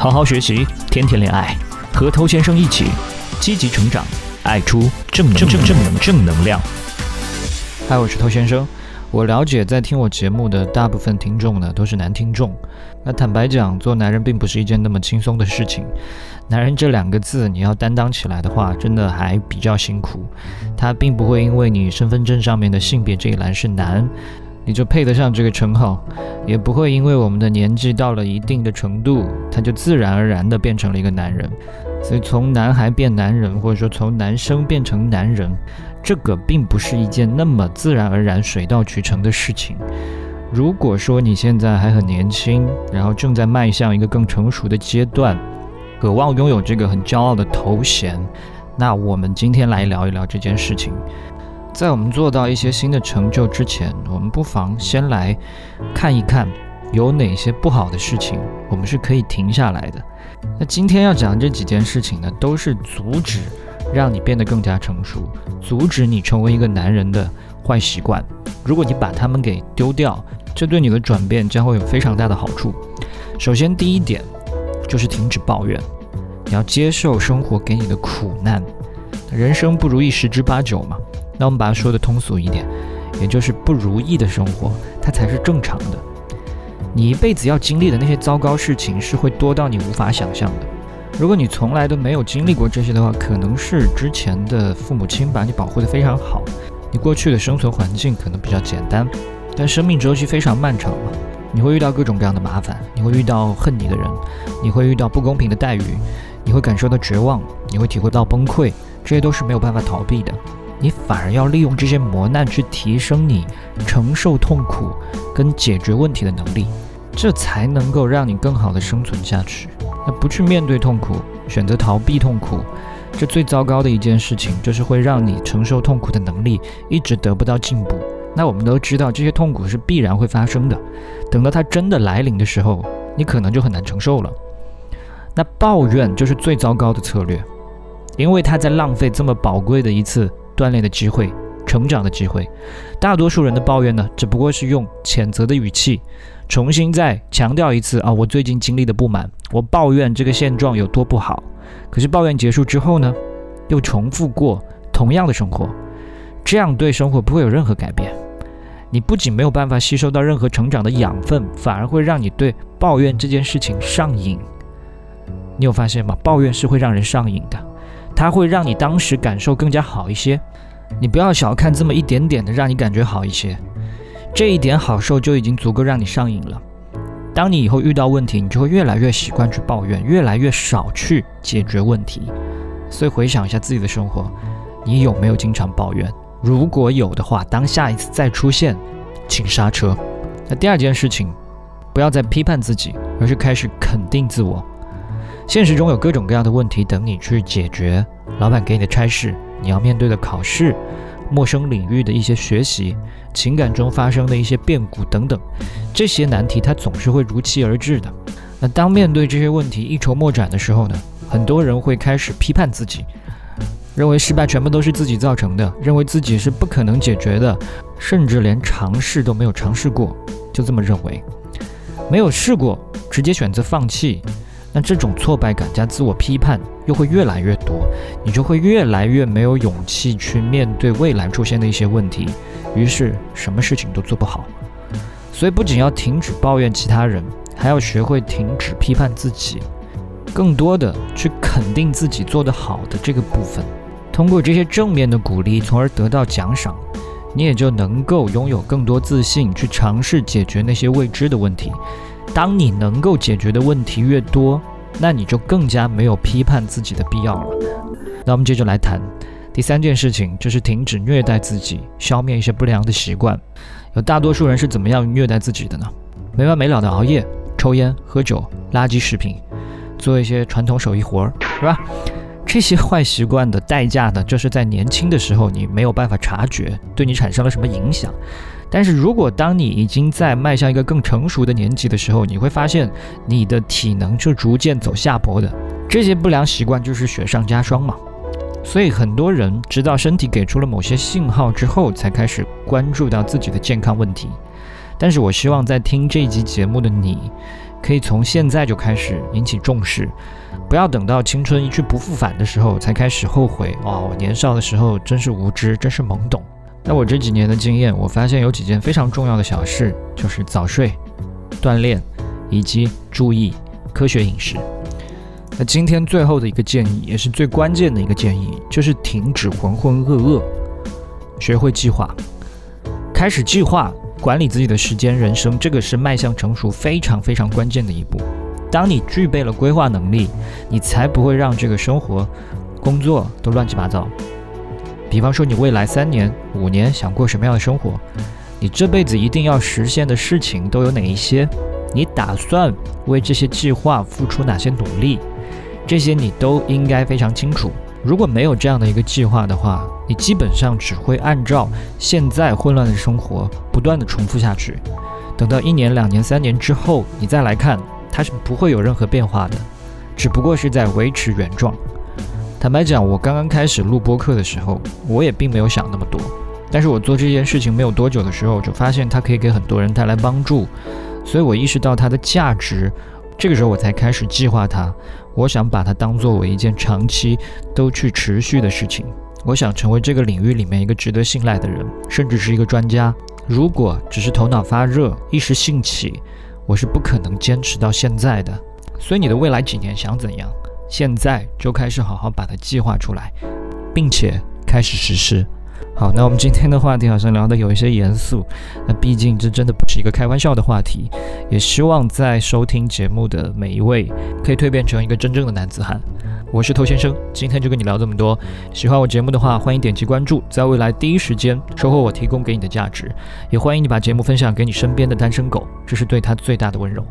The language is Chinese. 好好学习，天天恋爱，和偷先生一起积极成长，爱出正能量。嗨，我是偷先生。我了解，在听我节目的大部分听众呢，都是男听众。那坦白讲，做男人并不是一件那么轻松的事情。男人这两个字，你要担当起来的话，真的还比较辛苦。他并不会因为你身份证上面的性别这一栏是男，你就配得上这个称号，也不会因为我们的年纪到了一定的程度，他就自然而然的变成了一个男人。所以从男孩变男人，或者说从男生变成男人，这个并不是一件那么自然而然水到渠成的事情。如果说你现在还很年轻，然后正在迈向一个更成熟的阶段，渴望拥有这个很骄傲的头衔，那我们今天来聊一聊这件事情。在我们做到一些新的成就之前，我们不妨先来看一看有哪些不好的事情我们是可以停下来的。那今天要讲这几件事情呢，都是阻止让你变得更加成熟，阻止你成为一个男人的坏习惯。如果你把它们给丢掉，这对你的转变将会有非常大的好处。首先第一点就是停止抱怨，你要接受生活给你的苦难。人生不如意十之八九嘛，那我们把它说的通俗一点，也就是不如意的生活，它才是正常的。你一辈子要经历的那些糟糕事情是会多到你无法想象的。如果你从来都没有经历过这些的话，可能是之前的父母亲把你保护得非常好，你过去的生存环境可能比较简单，但生命周期非常漫长嘛，你会遇到各种各样的麻烦，你会遇到恨你的人，你会遇到不公平的待遇，你会感受到绝望，你会体会到崩溃，这些都是没有办法逃避的。你反而要利用这些磨难去提升你承受痛苦跟解决问题的能力，这才能够让你更好的生存下去。那不去面对痛苦，选择逃避痛苦，这最糟糕的一件事情就是会让你承受痛苦的能力一直得不到进步。那我们都知道，这些痛苦是必然会发生的，等到它真的来临的时候，你可能就很难承受了。那抱怨就是最糟糕的策略，因为它在浪费这么宝贵的一次锻炼的机会，成长的机会。大多数人的抱怨呢，只不过是用谴责的语气重新再强调一次我最近经历的不满，我抱怨这个现状有多不好。可是抱怨结束之后呢，又重复过同样的生活，这样对生活不会有任何改变。你不仅没有办法吸收到任何成长的养分，反而会让你对抱怨这件事情上瘾。你有发现吗？抱怨是会让人上瘾的，它会让你当时感受更加好一些。你不要小看这么一点点的让你感觉好一些，这一点好受就已经足够让你上瘾了。当你以后遇到问题，你就会越来越习惯去抱怨，越来越少去解决问题。所以回想一下自己的生活，你有没有经常抱怨？如果有的话，当下一次再出现，请刹车。那第二件事情，不要再批判自己，而是开始肯定自我。现实中有各种各样的问题等你去解决，老板给你的差事，你要面对的考试，陌生领域的一些学习，情感中发生的一些变故等等，这些难题它总是会如期而至的。那当面对这些问题一筹莫展的时候呢，很多人会开始批判自己，认为失败全部都是自己造成的，认为自己是不可能解决的，甚至连尝试都没有尝试过，就这么认为。没有试过，直接选择放弃，那这种挫败感加自我批判又会越来越多，你就会越来越没有勇气去面对未来出现的一些问题，于是什么事情都做不好。所以不仅要停止抱怨其他人，还要学会停止批判自己，更多的去肯定自己做得好的这个部分。通过这些正面的鼓励，从而得到奖赏，你也就能够拥有更多自信去尝试解决那些未知的问题。当你能够解决的问题越多，那你就更加没有批判自己的必要了。那我们接着来谈第三件事情，就是停止虐待自己，消灭一些不良的习惯。有大多数人是怎么样虐待自己的呢？没完没了的熬夜，抽烟，喝酒，垃圾食品，做一些传统手艺活，是吧？这些坏习惯的代价呢，就是在年轻的时候你没有办法察觉对你产生了什么影响。但是如果当你已经在迈向一个更成熟的年纪的时候，你会发现你的体能是逐渐走下坡的，这些不良习惯就是雪上加霜嘛。所以很多人直到身体给出了某些信号之后，才开始关注到自己的健康问题。但是我希望在听这一集节目的你，可以从现在就开始引起重视，不要等到青春一去不复返的时候才开始后悔，我年少的时候真是无知，真是懵懂。在我这几年的经验，我发现有几件非常重要的小事，就是早睡、锻炼以及注意科学饮食。那今天最后的一个建议，也是最关键的一个建议，就是停止浑浑噩噩，学会计划，开始计划管理自己的时间、人生，这个是迈向成熟非常非常关键的一步。当你具备了规划能力，你才不会让这个生活、工作都乱七八糟。比方说，你未来3年、5年想过什么样的生活，你这辈子一定要实现的事情都有哪一些，你打算为这些计划付出哪些努力，这些你都应该非常清楚。如果没有这样的一个计划的话，你基本上只会按照现在混乱的生活不断的重复下去，等到1年、2年、3年之后你再来看，它是不会有任何变化的，只不过是在维持原状。坦白讲，我刚刚开始录播客的时候，我也并没有想那么多，但是我做这件事情没有多久的时候，就发现它可以给很多人带来帮助，所以我意识到它的价值，这个时候我才开始计划它。我想把它当作我一件长期都去持续的事情，我想成为这个领域里面一个值得信赖的人，甚至是一个专家。如果只是头脑发热、一时兴起，我是不可能坚持到现在的。所以你的未来几年想怎样，现在就开始好好把它计划出来，并且开始实施。好，那我们今天的话题好像聊得有一些严肃，那毕竟这真的不是一个开玩笑的话题，也希望在收听节目的每一位可以蜕变成一个真正的男子汉。我是头先生，今天就跟你聊这么多。喜欢我节目的话，欢迎点击关注，在未来第一时间收获我提供给你的价值，也欢迎你把节目分享给你身边的单身狗，这是对他最大的温柔。